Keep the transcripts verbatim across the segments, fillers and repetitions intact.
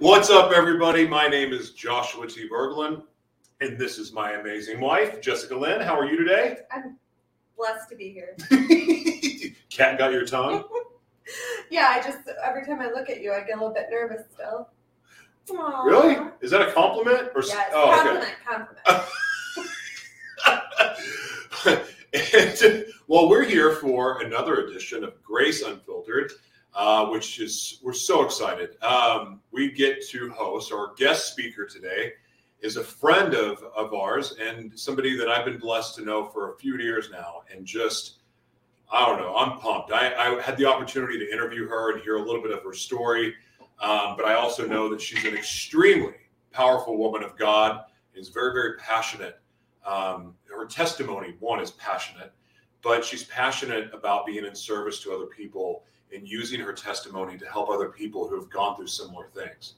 What's up, everybody? My name is Joshua T. Berglan, and this is my amazing wife, Jessica Lynn. How are you today? I'm blessed to be here. Cat got your tongue? Yeah, I just, every time I look at you, I get a little bit nervous still. Aww. Really? Is that a compliment? Or yeah, it's oh, compliment, okay. Compliment. And, well, we're here for another edition of Grace Unfiltered, uh, which is, we're so excited. Um, we get to host, our guest speaker today is a friend of, of ours and somebody that I've been blessed to know for a few years now, and just, I don't know. I'm pumped. I, I had the opportunity to interview her and hear a little bit of her story, um, but I also know that she's an extremely powerful woman of God, is very, very passionate. Um, her testimony, one, is passionate, but she's passionate about being in service to other people and using her testimony to help other people who have gone through similar things.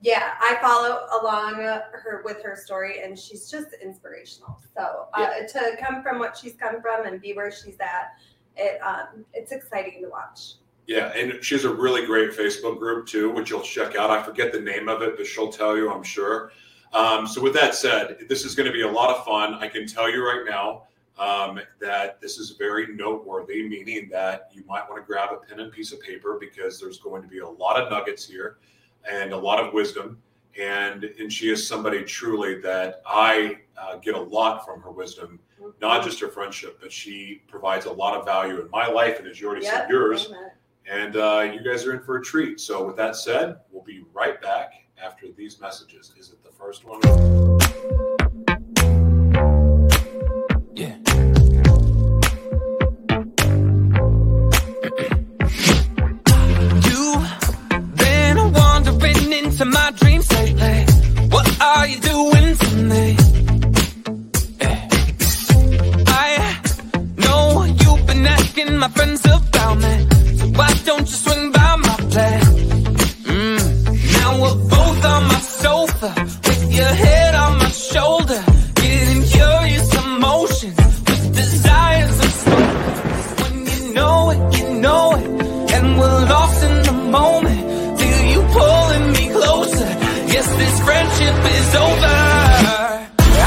Yeah, I follow along her with her story, and she's just inspirational. So uh, yeah. To come from what she's come from and be where she's at, it um, it's exciting to watch. Yeah, and she has a really great Facebook group too, which you'll check out. I forget the name of it, but she'll tell you, I'm sure. Um, so with that said, this is going to be a lot of fun. I can tell you right now um, that this is very noteworthy, meaning that you might want to grab a pen and piece of paper, because there's going to be a lot of nuggets here and a lot of wisdom. And and she is somebody truly that I uh, get a lot from her wisdom, not just her friendship, but she provides a lot of value in my life, and as you already yep, said, yours. And uh, you guys are in for a treat. So with that said, we'll be right back after these messages. Is it the first one? Yeah. To my dreams lately, what are you doing to me? Yeah. I know you've been asking my friends about me, so why don't you swing by my place? Mm. Now we're both on my sofa, with your head on my shoulder, getting curious emotions, with desires and stories. When you know it, you know it, and we're lost in the moment, till you pulling me closer. Yes, this friendship is over.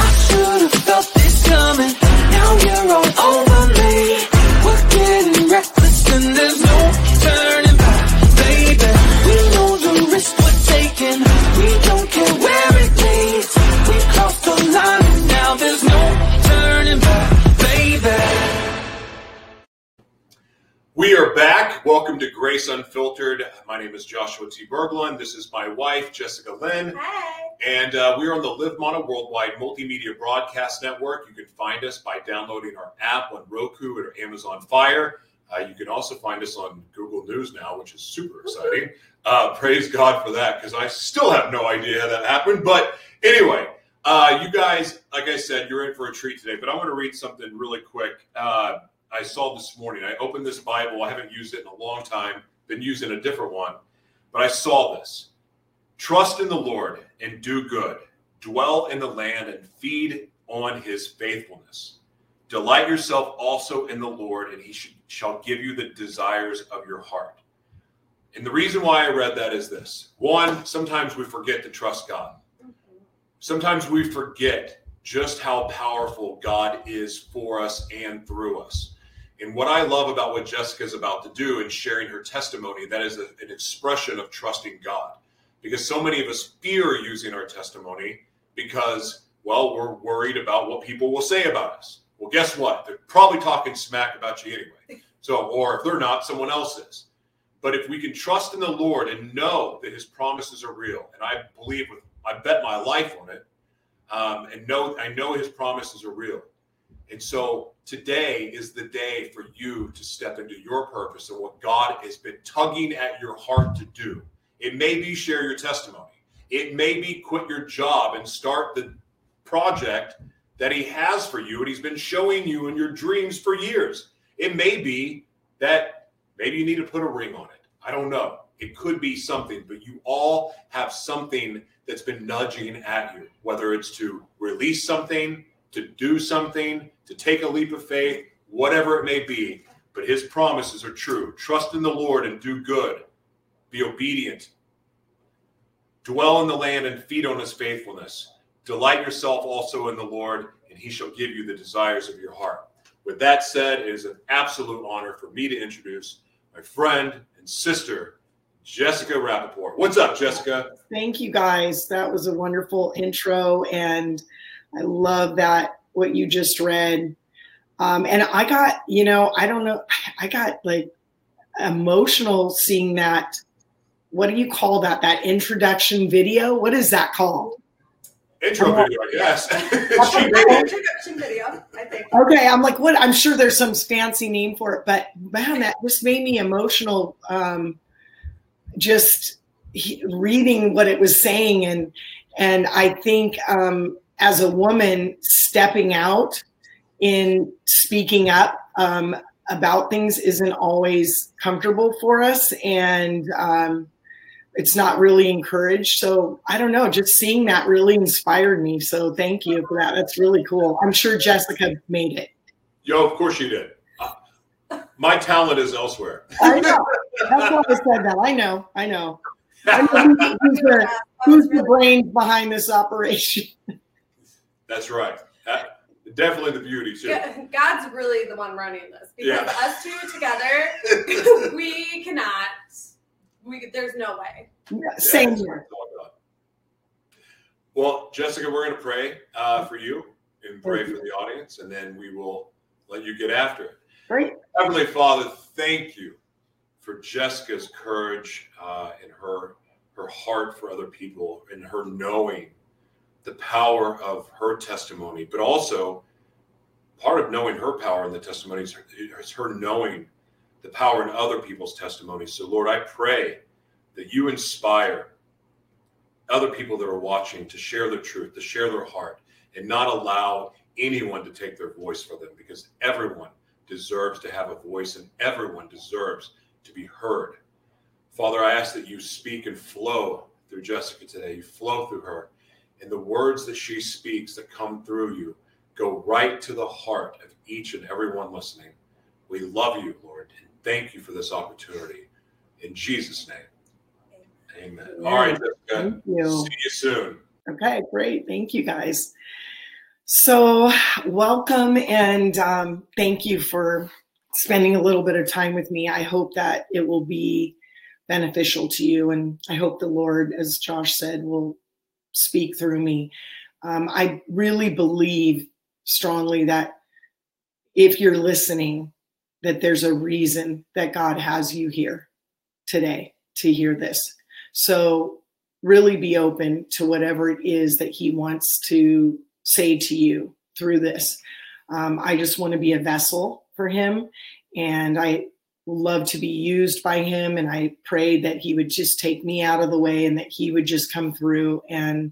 I should have felt this coming. Now you're all over me. We're getting reckless and there's no turning back, baby. We know the risk we're taking. We don't care where it leads. We crossed the line and now there's no turning back, baby. We are back. Welcome to Grace Unfiltered. My name is Joshua T. Berglan. This is my wife, Jessica Lynn. Hi. And uh, we're on the Live Mana Worldwide Multimedia Broadcast Network. You can find us by downloading our app on Roku or Amazon Fire. Uh, you can also find us on Google News now, which is super exciting. Uh, praise God for that, because I still have no idea how that happened. But anyway, uh, you guys, like I said, you're in for a treat today. But I want to read something really quick. Uh, I saw this morning, I opened this Bible. I haven't used it in a long time, been using a different one, but I saw this. Trust in the Lord and do good. Dwell in the land and feed on his faithfulness. Delight yourself also in the Lord, and he shall give you the desires of your heart. And the reason why I read that is this. One, sometimes we forget to trust God. Sometimes we forget just how powerful God is for us and through us. And what I love about what Jessica is about to do and sharing her testimony, that is a, an expression of trusting God. Because so many of us fear using our testimony because, well, we're worried about what people will say about us. Well, guess what? They're probably talking smack about you anyway. So, or if they're not, someone else is. But if we can trust in the Lord and know that his promises are real, and I believe, with, I bet my life on it, um, and know, I know his promises are real. And so today is the day for you to step into your purpose and what God has been tugging at your heart to do. It may be share your testimony. It may be quit your job and start the project that he has for you and he's been showing you in your dreams for years. It may be that maybe you need to put a ring on it. I don't know. It could be something, but you all have something that's been nudging at you, whether it's to release something, to do something, to take a leap of faith, whatever it may be. But his promises are true. Trust in the Lord and do good. Be obedient. Dwell in the land and feed on his faithfulness. Delight yourself also in the Lord, and he shall give you the desires of your heart. With that said, it is an absolute honor for me to introduce my friend and sister, Jessica Rapoport. What's up, Jessica? Thank you, guys. That was a wonderful intro, and I love that, what you just read. Um, and I got, you know, I don't know, I got like emotional seeing that. What do you call that? That introduction video? What is that called? Intro video, I guess. Introduction video, I think. Okay, I'm like, what? I'm sure there's some fancy name for it, but man, that just made me emotional. Um, just he, reading what it was saying, and and I think um, as a woman stepping out in speaking up um, about things isn't always comfortable for us, and. Um, It's not really encouraged. So I don't know, just seeing that really inspired me. So thank you for that. That's really cool. I'm sure Jessica made it. Yo, of course you did. Uh, my talent is elsewhere. I know. That's why I said that. I know. I know. I know who's the, who's the brain behind this operation? That's right. Uh, Definitely the beauty, too. God's really the one running this. Because yeah. us two together, we cannot... We, there's no way. Yeah, same here. Well, Jessica, we're going to pray uh, for you and pray for the audience, and then we will let you get after it. Great. Heavenly Father, thank you for Jessica's courage uh, and her her heart for other people and her knowing the power of her testimony, but also part of knowing her power in the testimony is her, is her knowing the power in other people's testimonies. So Lord, I pray that you inspire other people that are watching to share their truth, to share their heart, and not allow anyone to take their voice from them, because everyone deserves to have a voice and everyone deserves to be heard. Father, I ask that you speak and flow through Jessica today. You flow through her, and the words that she speaks that come through you go right to the heart of each and everyone listening. We love you, Lord, and thank you for this opportunity. In Jesus' name, amen. amen. All right, Jessica, you. see you soon. Okay, great. Thank you, guys. So welcome, and um, thank you for spending a little bit of time with me. I hope that it will be beneficial to you, and I hope the Lord, as Josh said, will speak through me. Um, I really believe strongly that if you're listening, that there's a reason that God has you here today to hear this. So really be open to whatever it is that he wants to say to you through this. Um, I just want to be a vessel for him, and I love to be used by him. And I pray that he would just take me out of the way and that he would just come through. And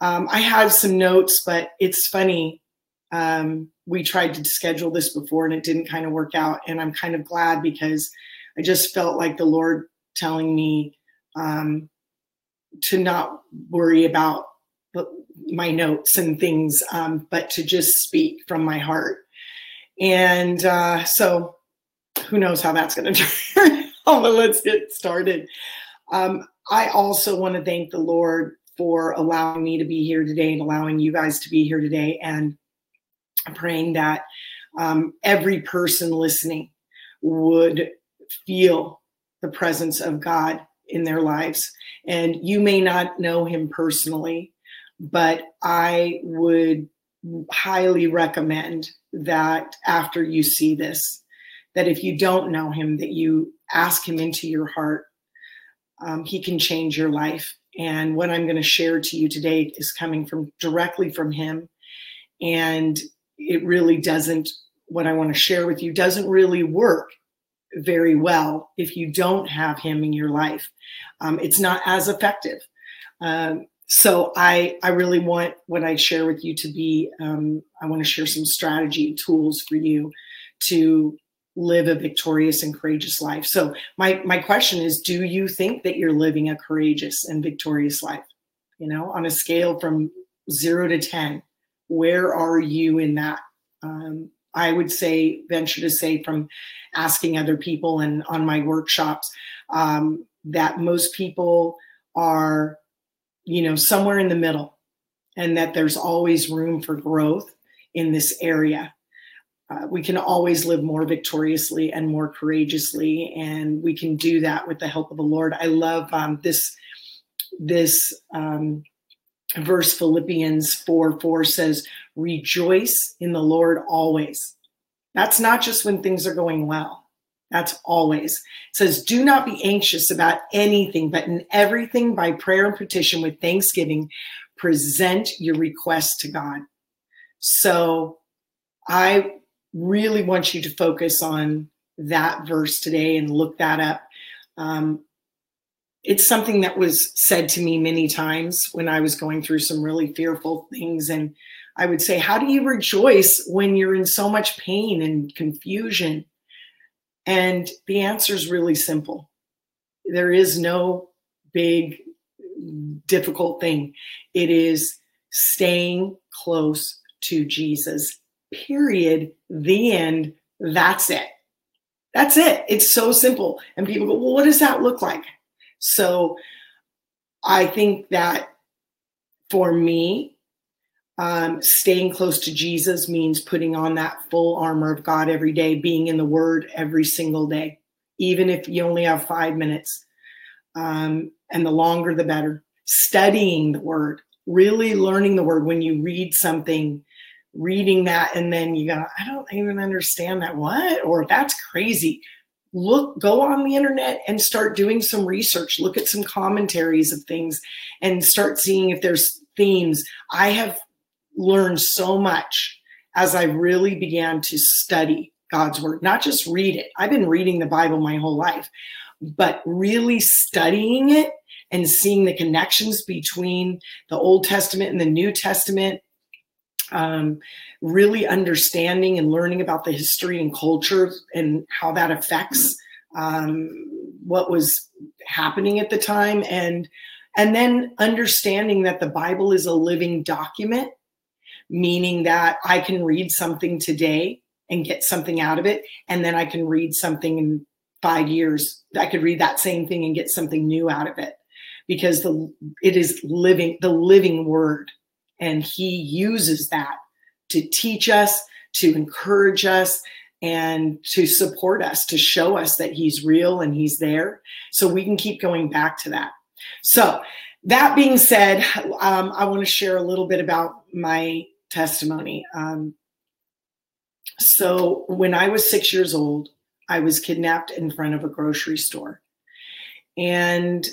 um, I had some notes, but it's funny. Um, we tried to schedule this before and it didn't kind of work out. And I'm kind of glad, because I just felt like the Lord telling me um, to not worry about my notes and things, um, but to just speak from my heart. And uh, so who knows how that's going to turn out, but let's get started. Um, I also want to thank the Lord for allowing me to be here today and allowing you guys to be here today. And I'm praying that um, every person listening would feel the presence of God in their lives. And you may not know him personally, but I would highly recommend that after you see this, that if you don't know him, that you ask him into your heart. Um, he can change your life. And what I'm going to share to you today is coming from directly from him. And it really doesn't, what I want to share with you doesn't really work very well if you don't have him in your life. Um, it's not as effective. Um, so I, I really want what I share with you to be, um, I want to share some strategy tools for you to live a victorious and courageous life. So my, my question is, do you think that you're living a courageous and victorious life? You know, on a scale from zero to ten. Where are you in that? Um, I would say, venture to say from asking other people and on my workshops, um, that most people are you know, somewhere in the middle, and that there's always room for growth in this area. Uh, we can always live more victoriously and more courageously, and we can do that with the help of the Lord. I love um, this this um, verse, Philippians four four says, rejoice in the Lord always. That's not just when things are going well. That's always. It says, do not be anxious about anything, but in everything by prayer and petition with thanksgiving, present your request to God. So I really want you to focus on that verse today and look that up. Um, it's something that was said to me many times when I was going through some really fearful things. And I would say, how do you rejoice when you're in so much pain and confusion? And the answer is really simple. There is no big, difficult thing. It is staying close to Jesus, period, the end. That's it. That's it. It's so simple. And people go, well, what does that look like? So I think that for me, Um, staying close to Jesus means putting on that full armor of God every day, being in the Word every single day, even if you only have five minutes. Um, and the longer, the better. Studying the Word, really learning the Word. When you read something, reading that, and then you go, I don't even understand that. What? Or that's crazy. Look, go on the internet and start doing some research. Look at some commentaries of things and start seeing if there's themes. I have learned so much as I really began to study God's word, not just read it. I've been reading the Bible my whole life, but really studying it and seeing the connections between the Old Testament and the New Testament, um, really understanding and learning about the history and culture and how that affects um, what was happening at the time. And, and then understanding that the Bible is a living document, meaning that I can read something today and get something out of it. And then I can read something in five years. I could read that same thing and get something new out of it, because the, it is living, the living word. And he uses that to teach us, to encourage us, and to support us, to show us that he's real and he's there. So we can keep going back to that. So that being said, um, I want to share a little bit about my testimony. Um, so when I was six years old, I was kidnapped in front of a grocery store. And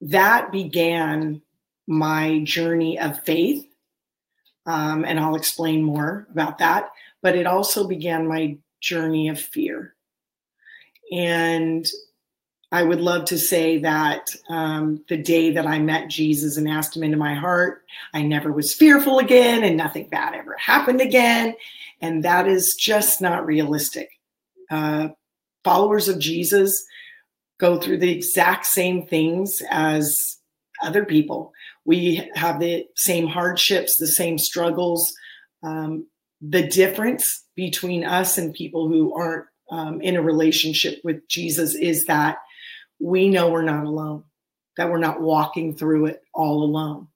that began my journey of faith. Um, and I'll explain more about that. But it also began my journey of fear. And I would love to say that um, the day that I met Jesus and asked him into my heart, I never was fearful again, and nothing bad ever happened again. And that is just not realistic. Uh, followers of Jesus go through the exact same things as other people. We have the same hardships, the same struggles. Um, the difference between us and people who aren't um, in a relationship with Jesus is that we know we're not alone, that we're not walking through it all alone.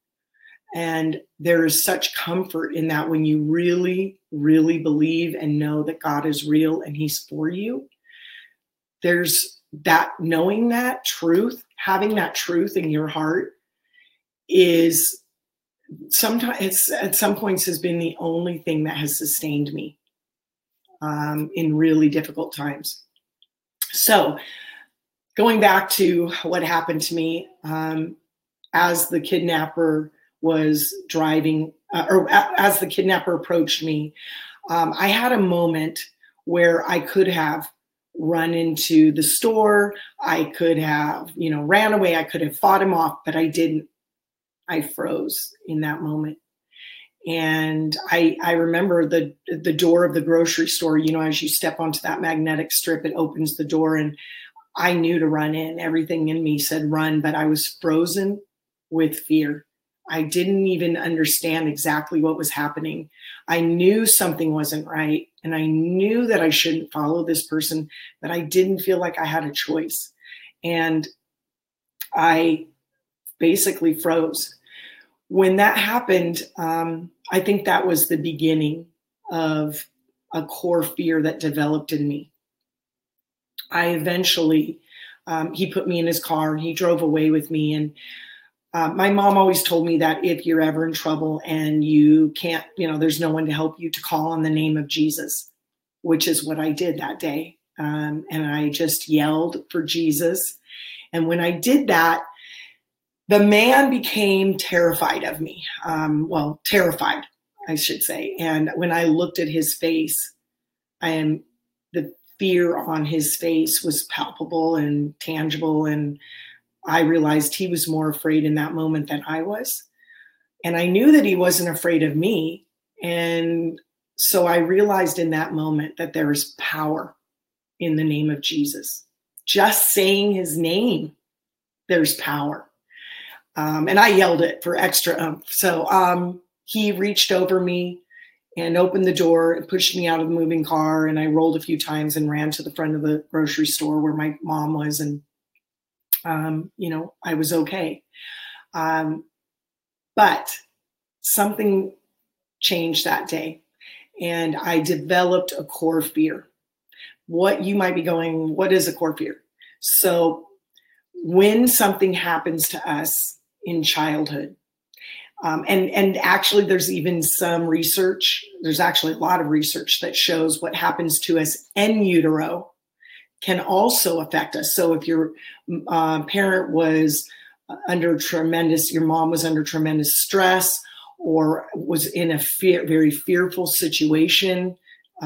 And there is such comfort in that when you really, really believe and know that God is real and he's for you. There's that, knowing that truth, having that truth in your heart is sometimes, it's, at some points, has been the only thing that has sustained me um, in really difficult times. So, going back to what happened to me, um, as the kidnapper was driving, uh, or as the kidnapper approached me, um, I had a moment where I could have run into the store. I could have, you know, ran away. I could have fought him off, but I didn't. I froze in that moment. And I, I remember the, the door of the grocery store, you know, as you step onto that magnetic strip, it opens the door, and I knew to run in. Everything in me said run, but I was frozen with fear. I didn't even understand exactly what was happening. I knew something wasn't right, and I knew that I shouldn't follow this person, but I didn't feel like I had a choice. And I basically froze. When that happened, um, I think that was the beginning of a core fear that developed in me. I eventually, um, he put me in his car and he drove away with me. And uh, my mom always told me that if you're ever in trouble and you can't, you know, there's no one to help you, to call on the name of Jesus, which is what I did that day. Um, and I just yelled for Jesus. And when I did that, the man became terrified of me. Um, well, terrified, I should say. And when I looked at his face, I am, the fear on his face was palpable and tangible. And I realized he was more afraid in that moment than I was. And I knew that he wasn't afraid of me. And so I realized in that moment that there is power in the name of Jesus. Just saying his name, there's power. Um, and I yelled it for extra oomph. So um, he reached over me and opened the door and pushed me out of the moving car. And I rolled a few times and ran to the front of the grocery store where my mom was. And, um, you know, I was okay. Um, but something changed that day. And I developed a core fear. What you might be going, what is a core fear? So when something happens to us in childhood, um, and, and actually there's even some research, there's actually a lot of research that shows what happens to us in utero can also affect us. So if your uh, parent was under tremendous, your mom was under tremendous stress or was in a fear, very fearful situation,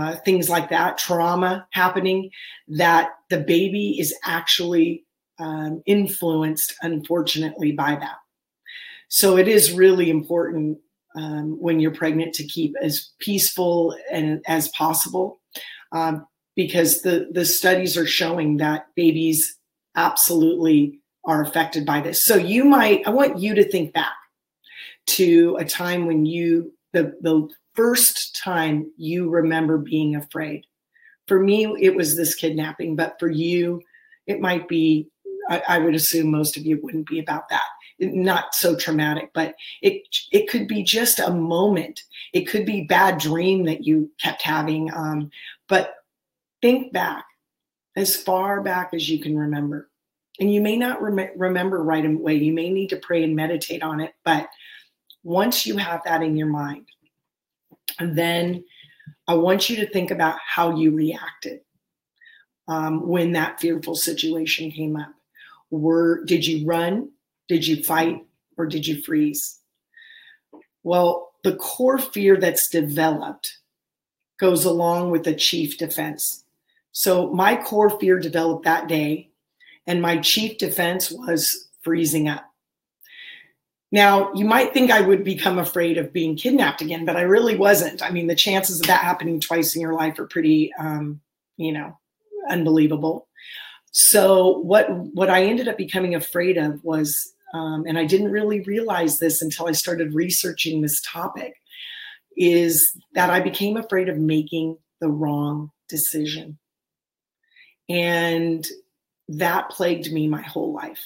Uh, things like that, trauma happening, that the baby is actually um, influenced, unfortunately, by that. So it is really important um, when you're pregnant to keep as peaceful and as possible, um, because the, the studies are showing that babies absolutely are affected by this. So you might, I want you to think back to a time when you, the, the first time you remember being afraid. For me, it was this kidnapping, but for you, it might be, I, I would assume most of you wouldn't be about that. Not so traumatic, but it, it could be just a moment. It could be bad dream that you kept having. Um, but think back as far back as you can remember. And you may not rem remember right away. You may need to pray and meditate on it. But once you have that in your mind, and then I want you to think about how you reacted um, when that fearful situation came up. Were, did you run? Did you fight? Or did you freeze? Well, the core fear that's developed goes along with the chief defense. So my core fear developed that day, and my chief defense was freezing up. Now, you might think I would become afraid of being kidnapped again, but I really wasn't. I mean, the chances of that happening twice in your life are pretty, um, you know, unbelievable. So what, what I ended up becoming afraid of was, um, and I didn't really realize this until I started researching this topic, is that I became afraid of making the wrong decision. And that plagued me my whole life.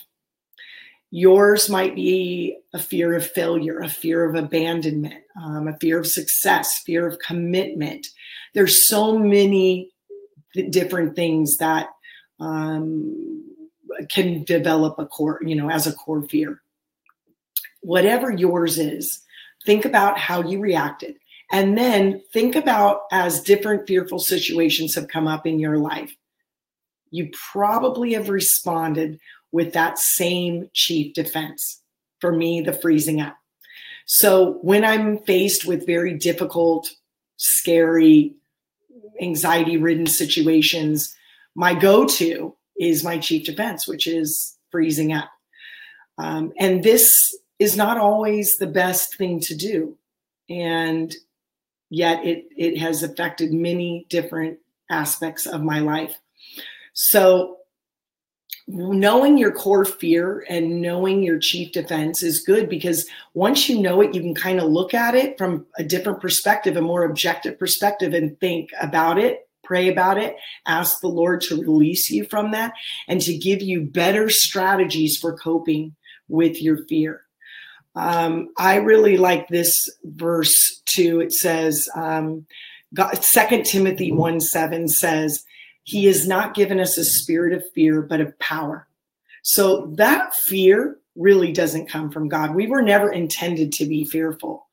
Yours might be a fear of failure, a fear of abandonment, um, a fear of success, fear of commitment. There's so many th- different things that um, can develop a core, you know, as a core fear. Whatever yours is, think about how you reacted. And then think about as different fearful situations have come up in your life. You probably have responded with that same chief defense. For me, the freezing up. So when I'm faced with very difficult, scary, anxiety-ridden situations, my go-to is my chief defense, which is freezing up. Um, and this is not always the best thing to do. And yet it, it has affected many different aspects of my life. So knowing your core fear and knowing your chief defense is good, because once you know it, you can kind of look at it from a different perspective, a more objective perspective, and think about it, pray about it, ask the Lord to release you from that and to give you better strategies for coping with your fear. Um, I really like this verse too. It says, um, God, Second Timothy one seven says, he has not given us a spirit of fear, but of power. So that fear really doesn't come from God. We were never intended to be fearful.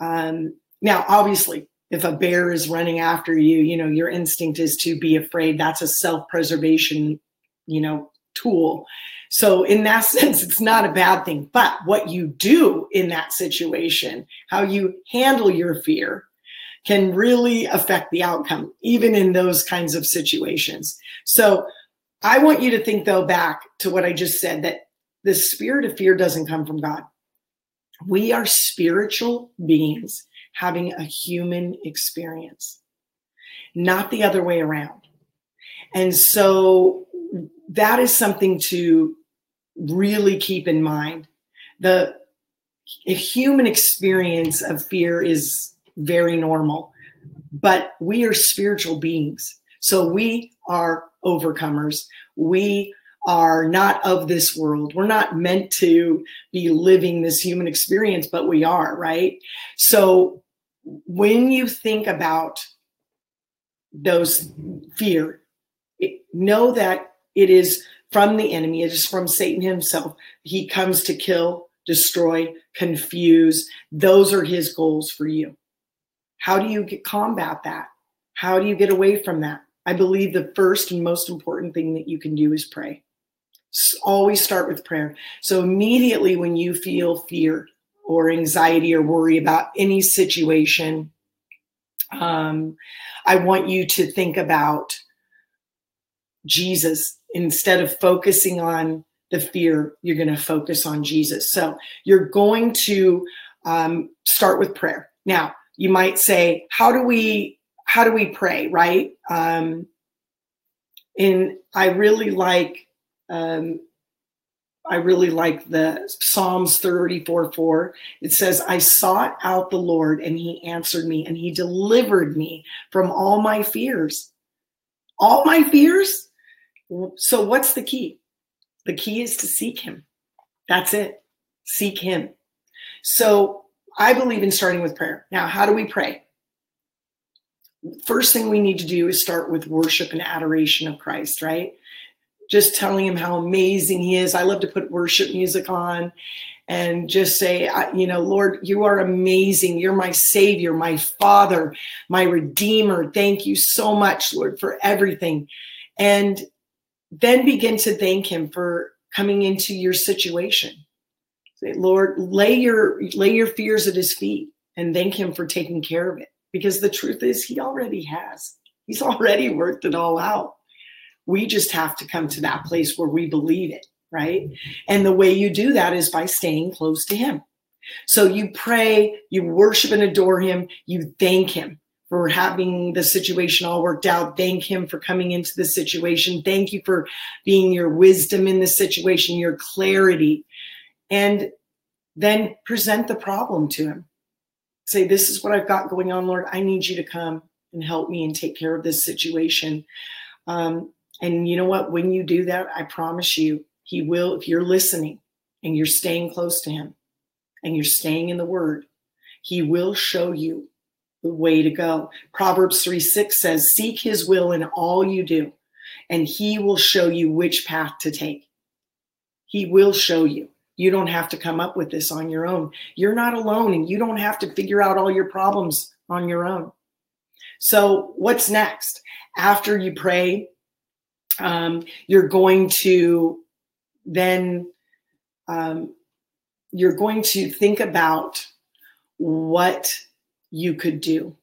Um, now, obviously, if a bear is running after you, you know, your instinct is to be afraid. That's a self-preservation, you know, tool. So in that sense, it's not a bad thing. But what you do in that situation, how you handle your fear, can really affect the outcome, even in those kinds of situations. So I want you to think, though, back to what I just said, that the spirit of fear doesn't come from God. We are spiritual beings having a human experience, not the other way around. And so that is something to really keep in mind. The human experience of fear is very normal, but we are spiritual beings. So we are overcomers. We are not of this world. We're not meant to be living this human experience, but we are, right? So when you think about those fear, it, know that it is from the enemy. It is from Satan himself. He comes to kill, destroy, confuse. Those are his goals for you. How do you get, combat that? How do you get away from that? I believe the first and most important thing that you can do is pray. Always start with prayer. So immediately when you feel fear or anxiety or worry about any situation, um, I want you to think about Jesus. Instead of focusing on the fear, you're going to focus on Jesus. So you're going to um, start with prayer. Now, you might say, how do we, how do we pray, right? Um, and I really like, um, I really like the Psalms thirty-four four. It says, I sought out the Lord and he answered me and he delivered me from all my fears. All my fears? So what's the key? The key is to seek him. That's it. Seek him. So I believe in starting with prayer. Now, how do we pray? First thing we need to do is start with worship and adoration of Christ, right? Just telling him how amazing he is. I love to put worship music on and just say, you know, Lord, you are amazing. You're my Savior, my Father, my Redeemer. Thank you so much, Lord, for everything. And then begin to thank him for coming into your situation. Say, Lord, lay your, lay your fears at his feet and thank him for taking care of it. Because the truth is, he already has. He's already worked it all out. We just have to come to that place where we believe it, right? And the way you do that is by staying close to him. So you pray, you worship and adore him, you thank him for having the situation all worked out. Thank him for coming into the situation. Thank you for being your wisdom in the situation, your clarity. And then present the problem to him. Say, this is what I've got going on, Lord. I need you to come and help me and take care of this situation. Um, and you know what? When you do that, I promise you, he will, if you're listening and you're staying close to him and you're staying in the word, he will show you the way to go. Proverbs three six says, seek his will in all you do, and he will show you which path to take. He will show you. You don't have to come up with this on your own. You're not alone, and you don't have to figure out all your problems on your own. So what's next? After you pray, um, you're going to then, um, you're going to think about what you could do.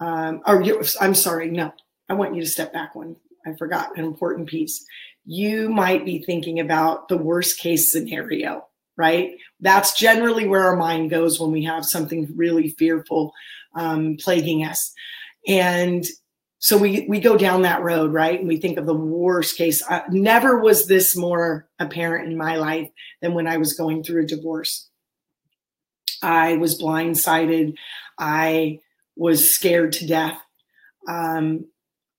Um, or you, I'm sorry, no, I want you to step back one. I forgot an important piece. You might be thinking about the worst case scenario, right? That's generally where our mind goes when we have something really fearful um, plaguing us. And so we, we go down that road, right? And we think of the worst case. Uh, never was this more apparent in my life than when I was going through a divorce. I was blindsided. I was scared to death. Um,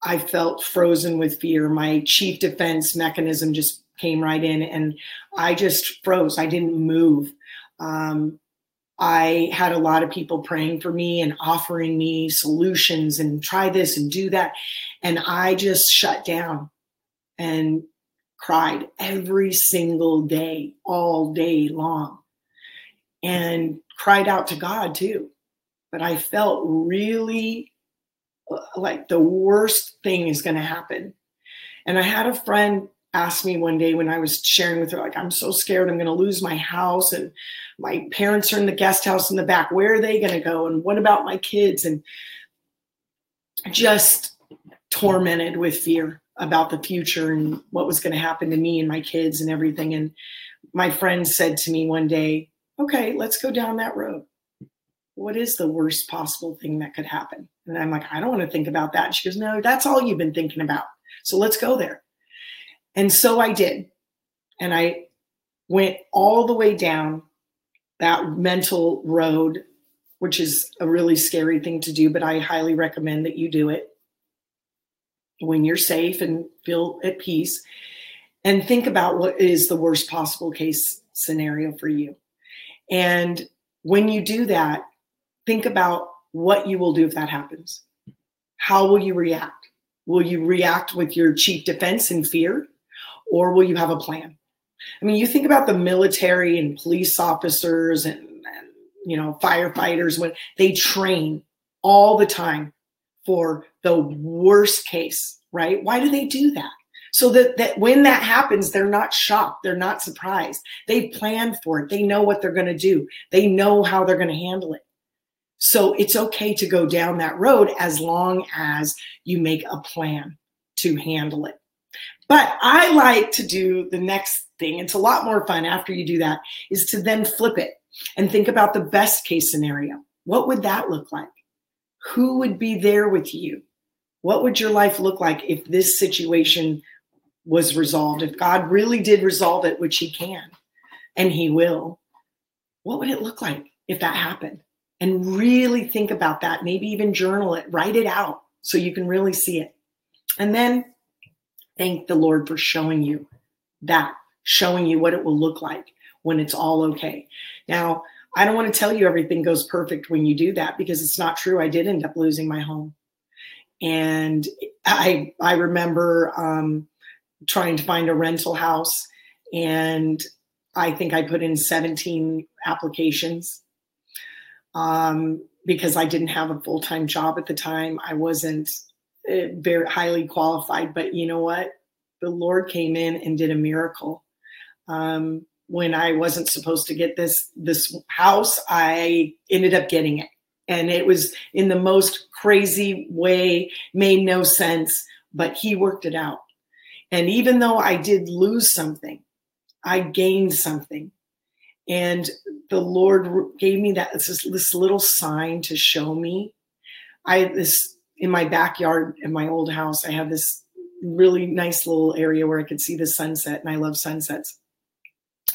I felt frozen with fear. My chief defense mechanism just came right in, and I just froze. I didn't move. Um, I had a lot of people praying for me and offering me solutions and try this and do that. And I just shut down and cried every single day, all day long, and cried out to God too. But I felt really like the worst thing is going to happen. And I had a friend asked me one day when I was sharing with her, like, I'm so scared I'm going to lose my house, and my parents are in the guest house in the back. Where are they going to go? And what about my kids? And just tormented with fear about the future and what was going to happen to me and my kids and everything. And my friend said to me one day, okay, let's go down that road. What is the worst possible thing that could happen? And I'm like, I don't want to think about that. And she goes, no, that's all you've been thinking about. So let's go there. And so I did. And I went all the way down that mental road, which is a really scary thing to do, but I highly recommend that you do it when you're safe and feel at peace, and think about what is the worst possible case scenario for you. And when you do that, think about what you will do if that happens. How will you react? Will you react with your chief defense and fear, or will you have a plan? I mean, you think about the military and police officers and, and you know, firefighters, when they train all the time for the worst case, right? Why do they do that? So that, that when that happens, they're not shocked. They're not surprised. They plan for it. They know what they're going to do. They know how they're going to handle it. So it's okay to go down that road as long as you make a plan to handle it. But I like to do the next thing. It's a lot more fun after you do that, is to then flip it and think about the best case scenario. What would that look like? Who would be there with you? What would your life look like if this situation was resolved? If God really did resolve it, which he can, and he will, what would it look like if that happened? And really think about that. Maybe even journal it, write it out so you can really see it. And then thank the Lord for showing you that, showing you what it will look like when it's all okay. Now, I don't want to tell you everything goes perfect when you do that, because it's not true. I did end up losing my home. And I, I remember um, trying to find a rental house, and I think I put in seventeen applications. Um, because I didn't have a full-time job at the time. I wasn't uh, very highly qualified, but you know what? The Lord came in and did a miracle. Um, when I wasn't supposed to get this, this house, I ended up getting it. And it was in the most crazy way, made no sense, but he worked it out. And even though I did lose something, I gained something. And the Lord gave me that, this, this little sign to show me. I had this in my backyard in my old house. I had this really nice little area where I could see the sunset, and I love sunsets.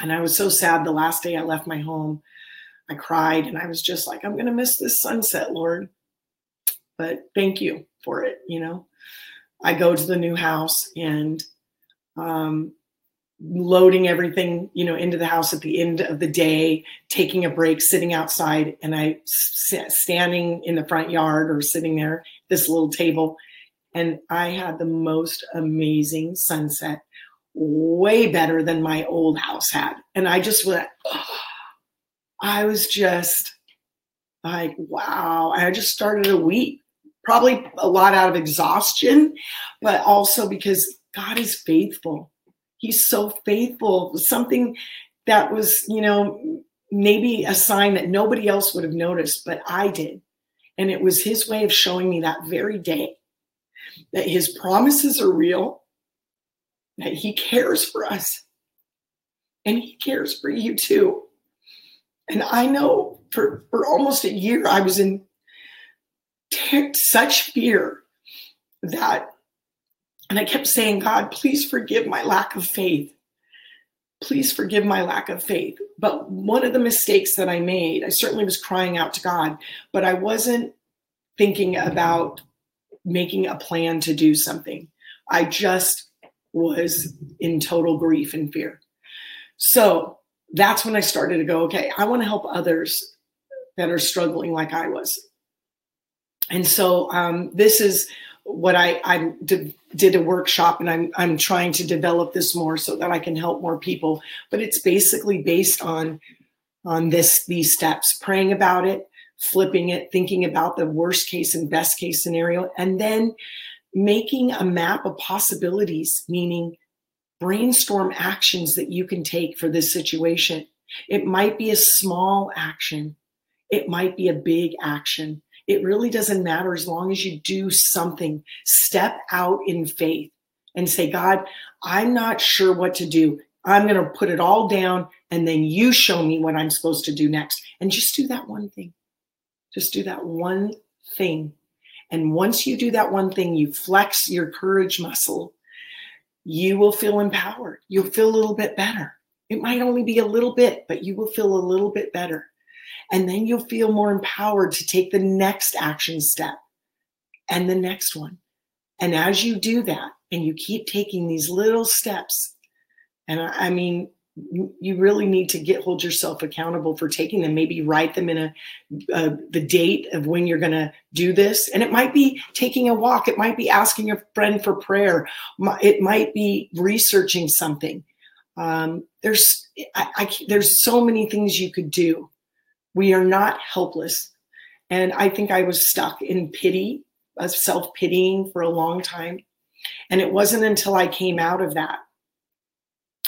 And I was so sad the last day I left my home. I cried, and I was just like, I'm going to miss this sunset, Lord. But thank you for it, you know. I go to the new house, and um loading everything, you know, into the house at the end of the day, taking a break, sitting outside, and I standing in the front yard or sitting there, this little table, and I had the most amazing sunset, way better than my old house had. And I just went, oh, I was just like, wow. I just started to weep, probably a lot out of exhaustion, but also because God is faithful. He's so faithful. Something that was, you know, maybe a sign that nobody else would have noticed, but I did. And it was his way of showing me that very day that his promises are real, that he cares for us, and he cares for you too. And I know for, for almost a year, I was in such fear that, and I kept saying, God, please forgive my lack of faith. Please forgive my lack of faith. But one of the mistakes that I made, I certainly was crying out to God, but I wasn't thinking about making a plan to do something. I just was in total grief and fear. So that's when I started to go, okay, I want to help others that are struggling like I was. And so um, this is what I, I did, did a workshop, and I'm, I'm trying to develop this more so that I can help more people. But it's basically based on, on this, these steps: praying about it, flipping it, thinking about the worst case and best case scenario, and then making a map of possibilities, meaning brainstorm actions that you can take for this situation. It might be a small action. It might be a big action. It really doesn't matter as long as you do something. Step out in faith and say, God, I'm not sure what to do. I'm going to put it all down, and then you show me what I'm supposed to do next. And just do that one thing. Just do that one thing. And once you do that one thing, you flex your courage muscle, you will feel empowered. You'll feel a little bit better. It might only be a little bit, but you will feel a little bit better. And then you'll feel more empowered to take the next action step and the next one. And as you do that, and you keep taking these little steps, and I, I mean, you really need to get hold yourself accountable for taking them. Maybe write them in a, uh, the date of when you're going to do this. And it might be taking a walk. It might be asking a friend for prayer. It might be researching something. Um, there's, I, I, there's so many things you could do. We are not helpless. And I think I was stuck in pity, uh, self-pitying for a long time. And it wasn't until I came out of that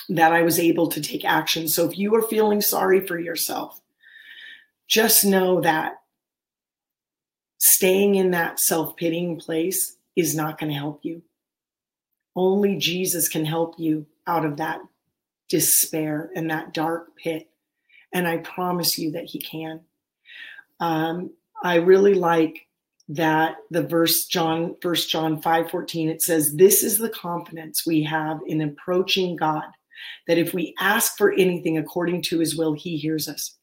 that I was able to take action. So if you are feeling sorry for yourself, just know that staying in that self-pitying place is not going to help you. Only Jesus can help you out of that despair and that dark pit. And I promise you that he can. Um, I really like that the verse, John, First John five fourteen, it says, this is the confidence we have in approaching God, that if we ask for anything according to his will, he hears us.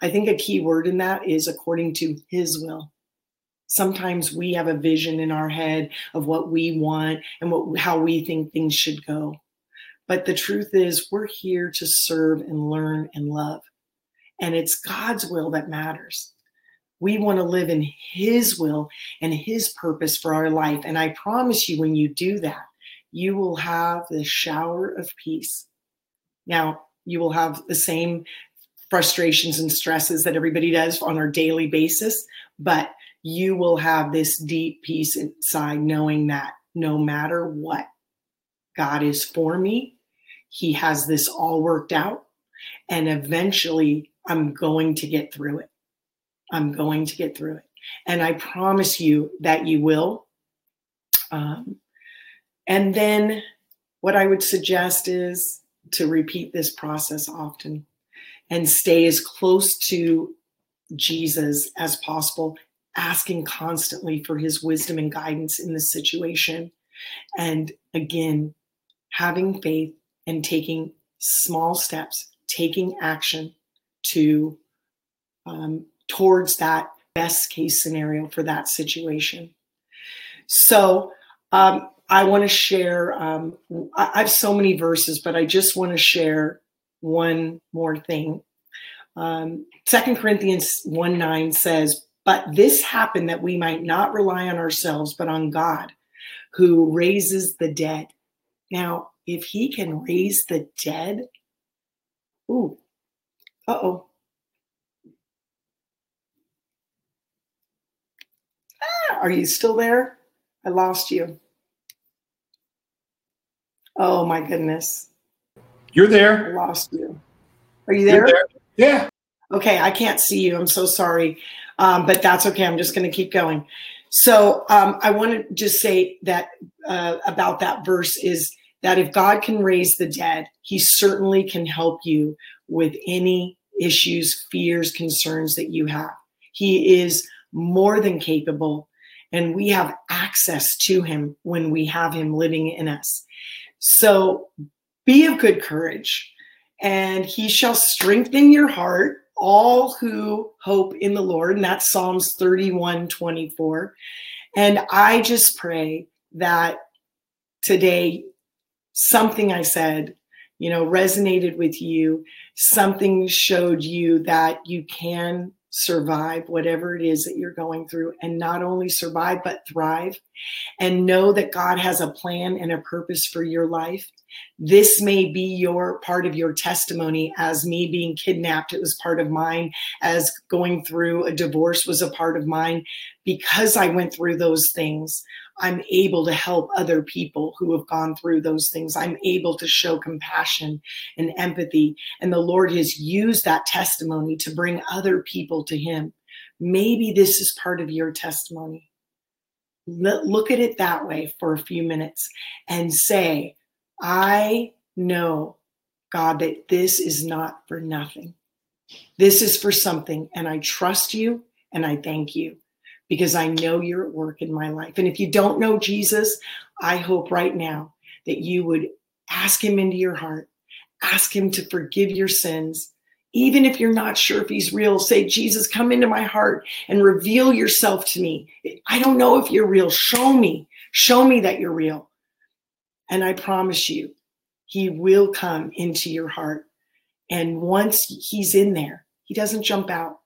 I think a key word in that is according to his will. Sometimes we have a vision in our head of what we want and what, how we think things should go. But the truth is, we're here to serve and learn and love. And it's God's will that matters. We want to live in his will and his purpose for our life. And I promise you, when you do that, you will have the shower of peace. Now, you will have the same frustrations and stresses that everybody does on our daily basis, but you will have this deep peace inside, knowing that no matter what, God is for me. He has this all worked out. And eventually, I'm going to get through it. I'm going to get through it. And I promise you that you will. Um, and then what I would suggest is to repeat this process often and stay as close to Jesus as possible, asking constantly for his wisdom and guidance in this situation. And again, having faith and taking small steps, taking action to um, towards that best case scenario for that situation. So um, I want to share, um, I, I have so many verses, but I just want to share one more thing. Um, Second Corinthians one nine says, but this happened that we might not rely on ourselves, but on God, who raises the dead. Now, if he can raise the dead, ooh, uh-oh. Are you still there? I lost you. Oh my goodness. You're there. I lost you. Are you there? there? Yeah. Okay. I can't see you. I'm so sorry. Um, but that's okay. I'm just going to keep going. So um, I want to just say that uh, about that verse is that if God can raise the dead, he certainly can help you with any issues, fears, concerns that you have. He is more than capable. And we have access to him when we have him living in us. So be of good courage, and he shall strengthen your heart, all who hope in the Lord. And that's Psalms thirty-one twenty-four. And I just pray that today something I said, you know, resonated with you, something showed you that you can survive whatever it is that you're going through, and not only survive, but thrive, and know that God has a plan and a purpose for your life. This may be your part of your testimony, as me being kidnapped, it was part of mine, as going through a divorce was a part of mine. Because I went through those things, I'm able to help other people who have gone through those things. I'm able to show compassion and empathy. And the Lord has used that testimony to bring other people to Him. Maybe this is part of your testimony. Look at it that way for a few minutes and say, I know, God, that this is not for nothing. This is for something. And I trust you and I thank you, because I know you're at work in my life. And if you don't know Jesus, I hope right now that you would ask Him into your heart, ask Him to forgive your sins. Even if you're not sure if He's real, say, Jesus, come into my heart and reveal yourself to me. I don't know if you're real. Show me. Show me that you're real. And I promise you, He will come into your heart. And once He's in there, He doesn't jump out.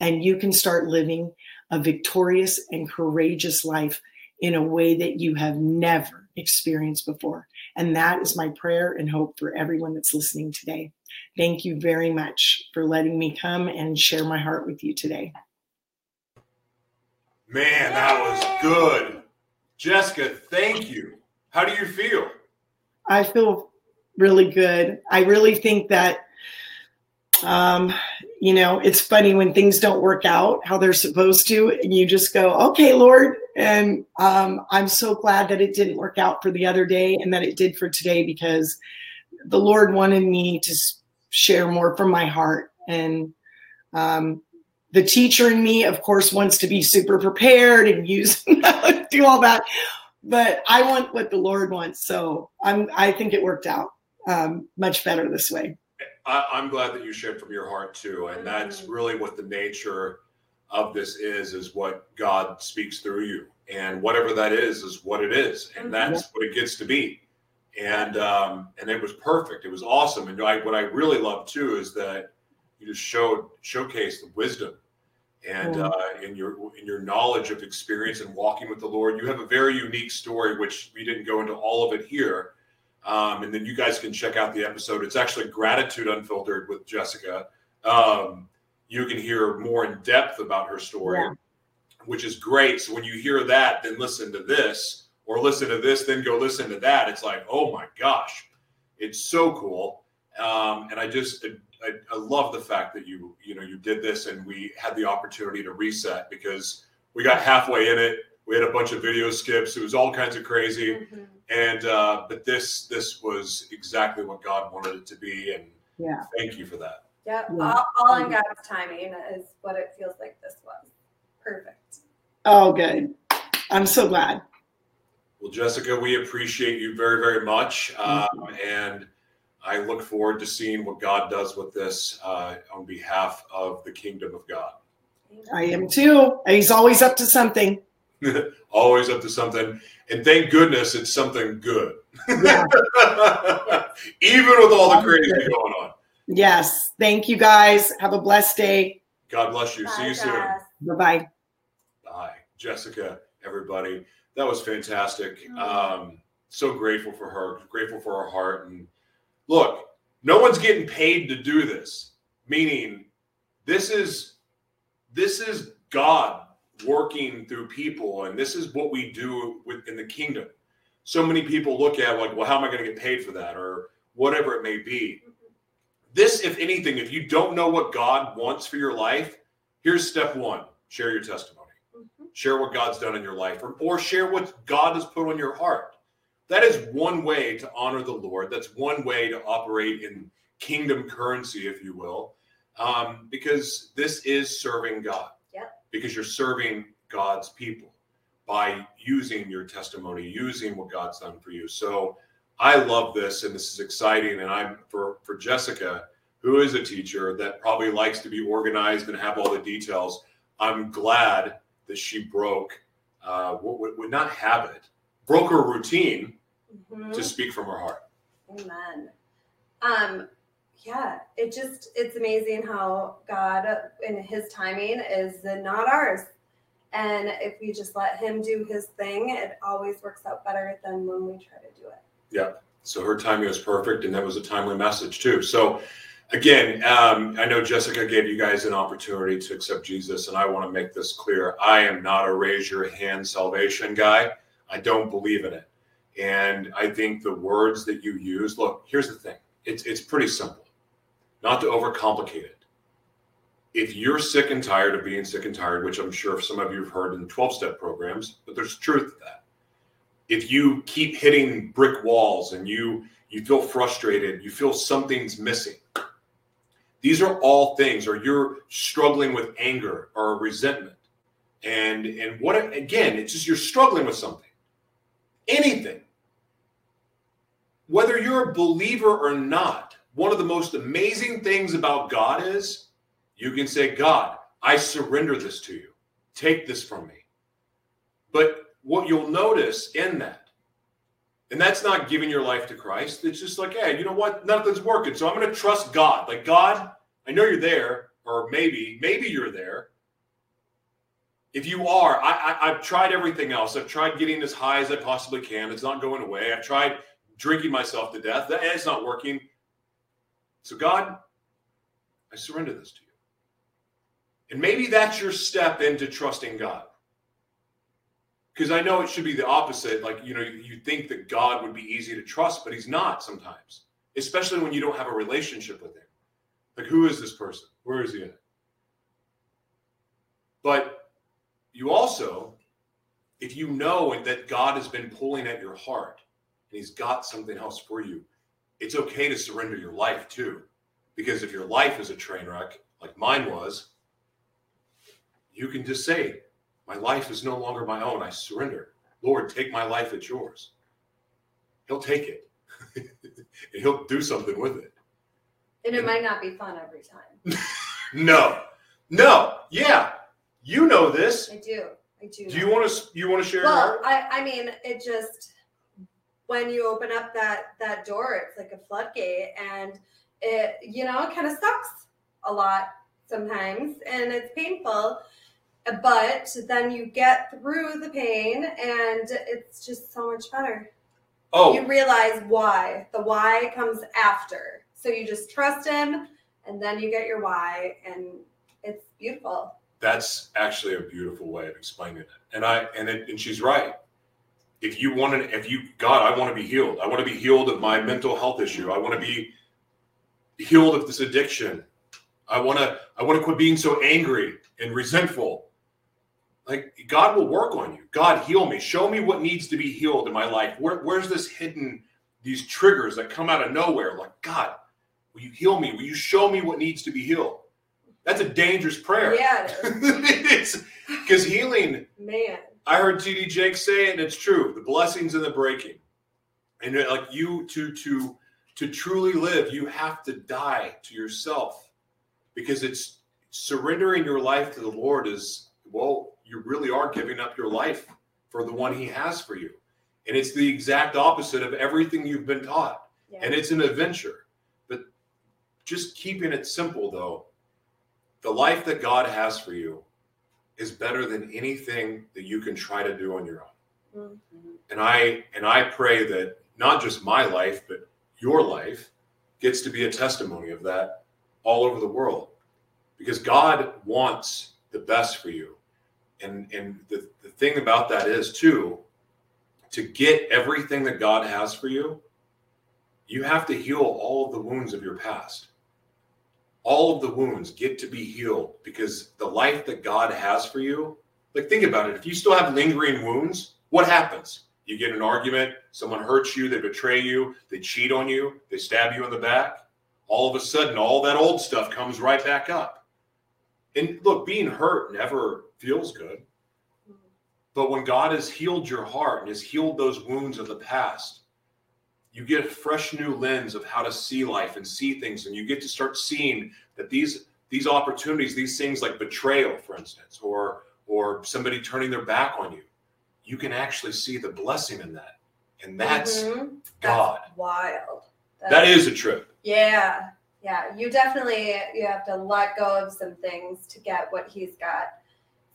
And you can start living a victorious and courageous life in a way that you have never experienced before. And that is my prayer and hope for everyone that's listening today. Thank you very much for letting me come and share my heart with you today. Man, that was good. Jessica, thank you. How do you feel? I feel really good. I really think that, um, you know, it's funny when things don't work out how they're supposed to, and you just go, okay, Lord. And um, I'm so glad that it didn't work out for the other day and that it did for today, because the Lord wanted me to share more from my heart. And um, the teacher in me, of course, wants to be super prepared and use, do all that. But I want what the Lord wants. So I'm, I think it worked out um, much better this way. I, I'm glad that you shared from your heart too. And that's really what the nature of this is, is what God speaks through you. And whatever that is, is what it is. And that's what it gets to be. And, um, and it was perfect. It was awesome. And I, what I really love too, is that you just showed, showcased the wisdom and, uh, in your, in your knowledge of experience and walking with the Lord. You have a very unique story, which we didn't go into all of it here. Um, and then you guys can check out the episode. It's actually Gratitude Unfiltered with Jessica. Um, you can hear more in depth about her story, yeah. which is great. So when you hear that, then listen to this, or listen to this, then go listen to that. It's like, oh my gosh, it's so cool. Um, and I just, I, I love the fact that you, you know, you did this and we had the opportunity to reset, because we got halfway in it. We had a bunch of video skips. It was all kinds of crazy. Mm-hmm. And, uh, but this, this was exactly what God wanted it to be. And yeah. thank you for that. Yep. Yeah. All, all in God's timing is what it feels like this was. Perfect. Oh, good. I'm so glad. Well, Jessica, we appreciate you very, very much. Mm-hmm. Um, and I look forward to seeing what God does with this, uh, on behalf of the kingdom of God. I am too. He's always up to something. Always up to something, and thank goodness it's something good. Yeah. Even with all the crazy going on. Yes. Thank you guys. Have a blessed day. God bless you. Bye, see you guys. Soon. Bye-bye. Bye. Jessica, everybody. That was fantastic. Um, so grateful for her, grateful for her heart. And look, no one's getting paid to do this. Meaning this is, this is God working through people, and this is what we do within the kingdom. So many people look at like, well, how am I going to get paid for that, or whatever it may be. This, if anything, if you don't know what God wants for your life, here's step one: share your testimony. Mm-hmm. Share what God's done in your life, or, or share what God has put on your heart. That is one way to honor the Lord. That's one way to operate in kingdom currency, if you will, um, because this is serving God. Because you're serving God's people by using your testimony, using what God's done for you. So I love this, and this is exciting. And I'm for, for Jessica, who is a teacher that probably likes to be organized and have all the details, I'm glad that she broke, uh, would, would not have it, broke her routine mm-hmm. to speak from her heart. Amen. Um, yeah, it just, it's amazing how God in his timing is not ours. And if we just let him do his thing, it always works out better than when we try to do it. Yeah. So her timing was perfect. And that was a timely message too. So again, um, I know Jessica gave you guys an opportunity to accept Jesus. And I want to make this clear. I am not a raise your hand salvation guy. I don't believe in it. And I think the words that you use, look, here's the thing. It's, it's pretty simple, not to overcomplicate it. If you're sick and tired of being sick and tired, which I'm sure some of you have heard in twelve-step programs, but there's truth to that. If you keep hitting brick walls and you, you feel frustrated, you feel something's missing, these are all things, or you're struggling with anger or resentment. And, and what, again, it's just you're struggling with something. Anything, whether you're a believer or not, one of the most amazing things about God is you can say, God, I surrender this to you. Take this from me. But what you'll notice in that, and that's not giving your life to Christ. It's just like, hey, you know what? Nothing's working. So I'm going to trust God. Like, God, I know you're there, or maybe, maybe you're there. If you are, I, I, I've tried everything else. I've tried getting as high as I possibly can. It's not going away. I've tried drinking myself to death. That, it's not working. So God, I surrender this to you. And maybe that's your step into trusting God. Because I know it should be the opposite. Like, you know, you think that God would be easy to trust, but he's not sometimes, especially when you don't have a relationship with him. Like, who is this person? Where is he in it? But you also, if you know that God has been pulling at your heart and he's got something else for you, it's okay to surrender your life too. Because if your life is a train wreck, like mine was, you can just say, my life is no longer my own. I surrender. Lord, take my life. It's yours. He'll take it. And he'll do something with it. And it might not be fun every time. No. No. Yeah. You know this. I do. I do. Do you want to? You want to share? Well, your I. I mean, it just when you open up that that door, it's like a floodgate, and it you know it kind of sucks a lot sometimes, and it's painful. But then you get through the pain, and it's just so much better. Oh, you realize why. The why comes after, so you just trust him, and then you get your why, and it's beautiful. That's actually a beautiful way of explaining it. And I and it, and she's right. If you want to, if you, God, I want to be healed. I want to be healed of my mental health issue. I want to be healed of this addiction. I want to, I want to quit being so angry and resentful. Like, God will work on you. God, heal me. Show me what needs to be healed in my life. Where, where's this hidden, these triggers that come out of nowhere? Like, God, will you heal me? Will you show me what needs to be healed? That's a dangerous prayer. Yeah, it is. Because healing, man. I heard T D Jake say it, and it's true. The blessings and the breaking. And like you, to to to truly live, you have to die to yourself. Because it's surrendering your life to the Lord is, well, you really are giving up your life for the one he has for you. And it's the exact opposite of everything you've been taught. Yeah. And it's an adventure. But just keeping it simple, though, the life that God has for you is better than anything that you can try to do on your own. Mm-hmm. And I and I pray that not just my life, but your life gets to be a testimony of that all over the world. Because God wants the best for you. And, and the, the thing about that is, too, to get everything that God has for you, you have to heal all of the wounds of your past. All of the wounds get to be healed, because the life that God has for you, like, think about it. If you still have lingering wounds, what happens? You get in an argument, someone hurts you, they betray you, they cheat on you, they stab you in the back. All of a sudden, all that old stuff comes right back up. And look, being hurt never feels good. But when God has healed your heart and has healed those wounds of the past, you get a fresh new lens of how to see life and see things. And you get to start seeing that these, these opportunities, these things like betrayal, for instance, or, or somebody turning their back on you, you can actually see the blessing in that. And that's mm-hmm. God. That's wild. That's, that is a trip. Yeah. Yeah. You definitely, you have to let go of some things to get what he's got.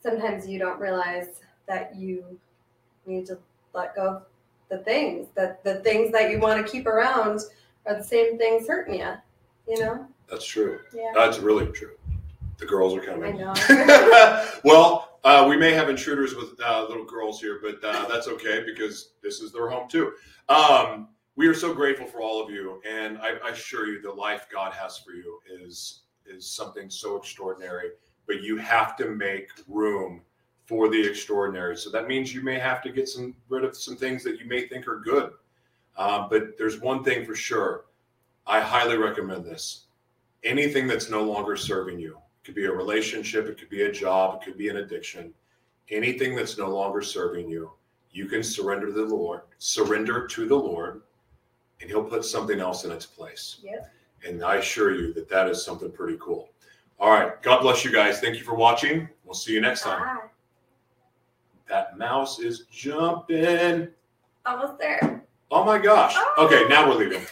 Sometimes you don't realize that you need to let go of the things, that the things that you want to keep around are the same things hurting you, you know? That's true. Yeah. That's really true. The girls are coming. I know. Well, uh, we may have intruders with uh, little girls here, but uh, that's okay because this is their home too. Um, we are so grateful for all of you. And I, I assure you the life God has for you is, is something so extraordinary, but you have to make room for the extraordinary. So that means you may have to get some rid of some things that you may think are good. Uh, but there's one thing for sure. I highly recommend this. Anything that's no longer serving you, it could be a relationship, it could be a job, it could be an addiction, anything that's no longer serving you, you can surrender to the Lord, surrender to the Lord, and he'll put something else in its place. Yep. And I assure you that that is something pretty cool. All right. God bless you guys. Thank you for watching. We'll see you next time. Bye. That mouse is jumping. Almost there. Oh my gosh. Oh. Okay, now we're leaving.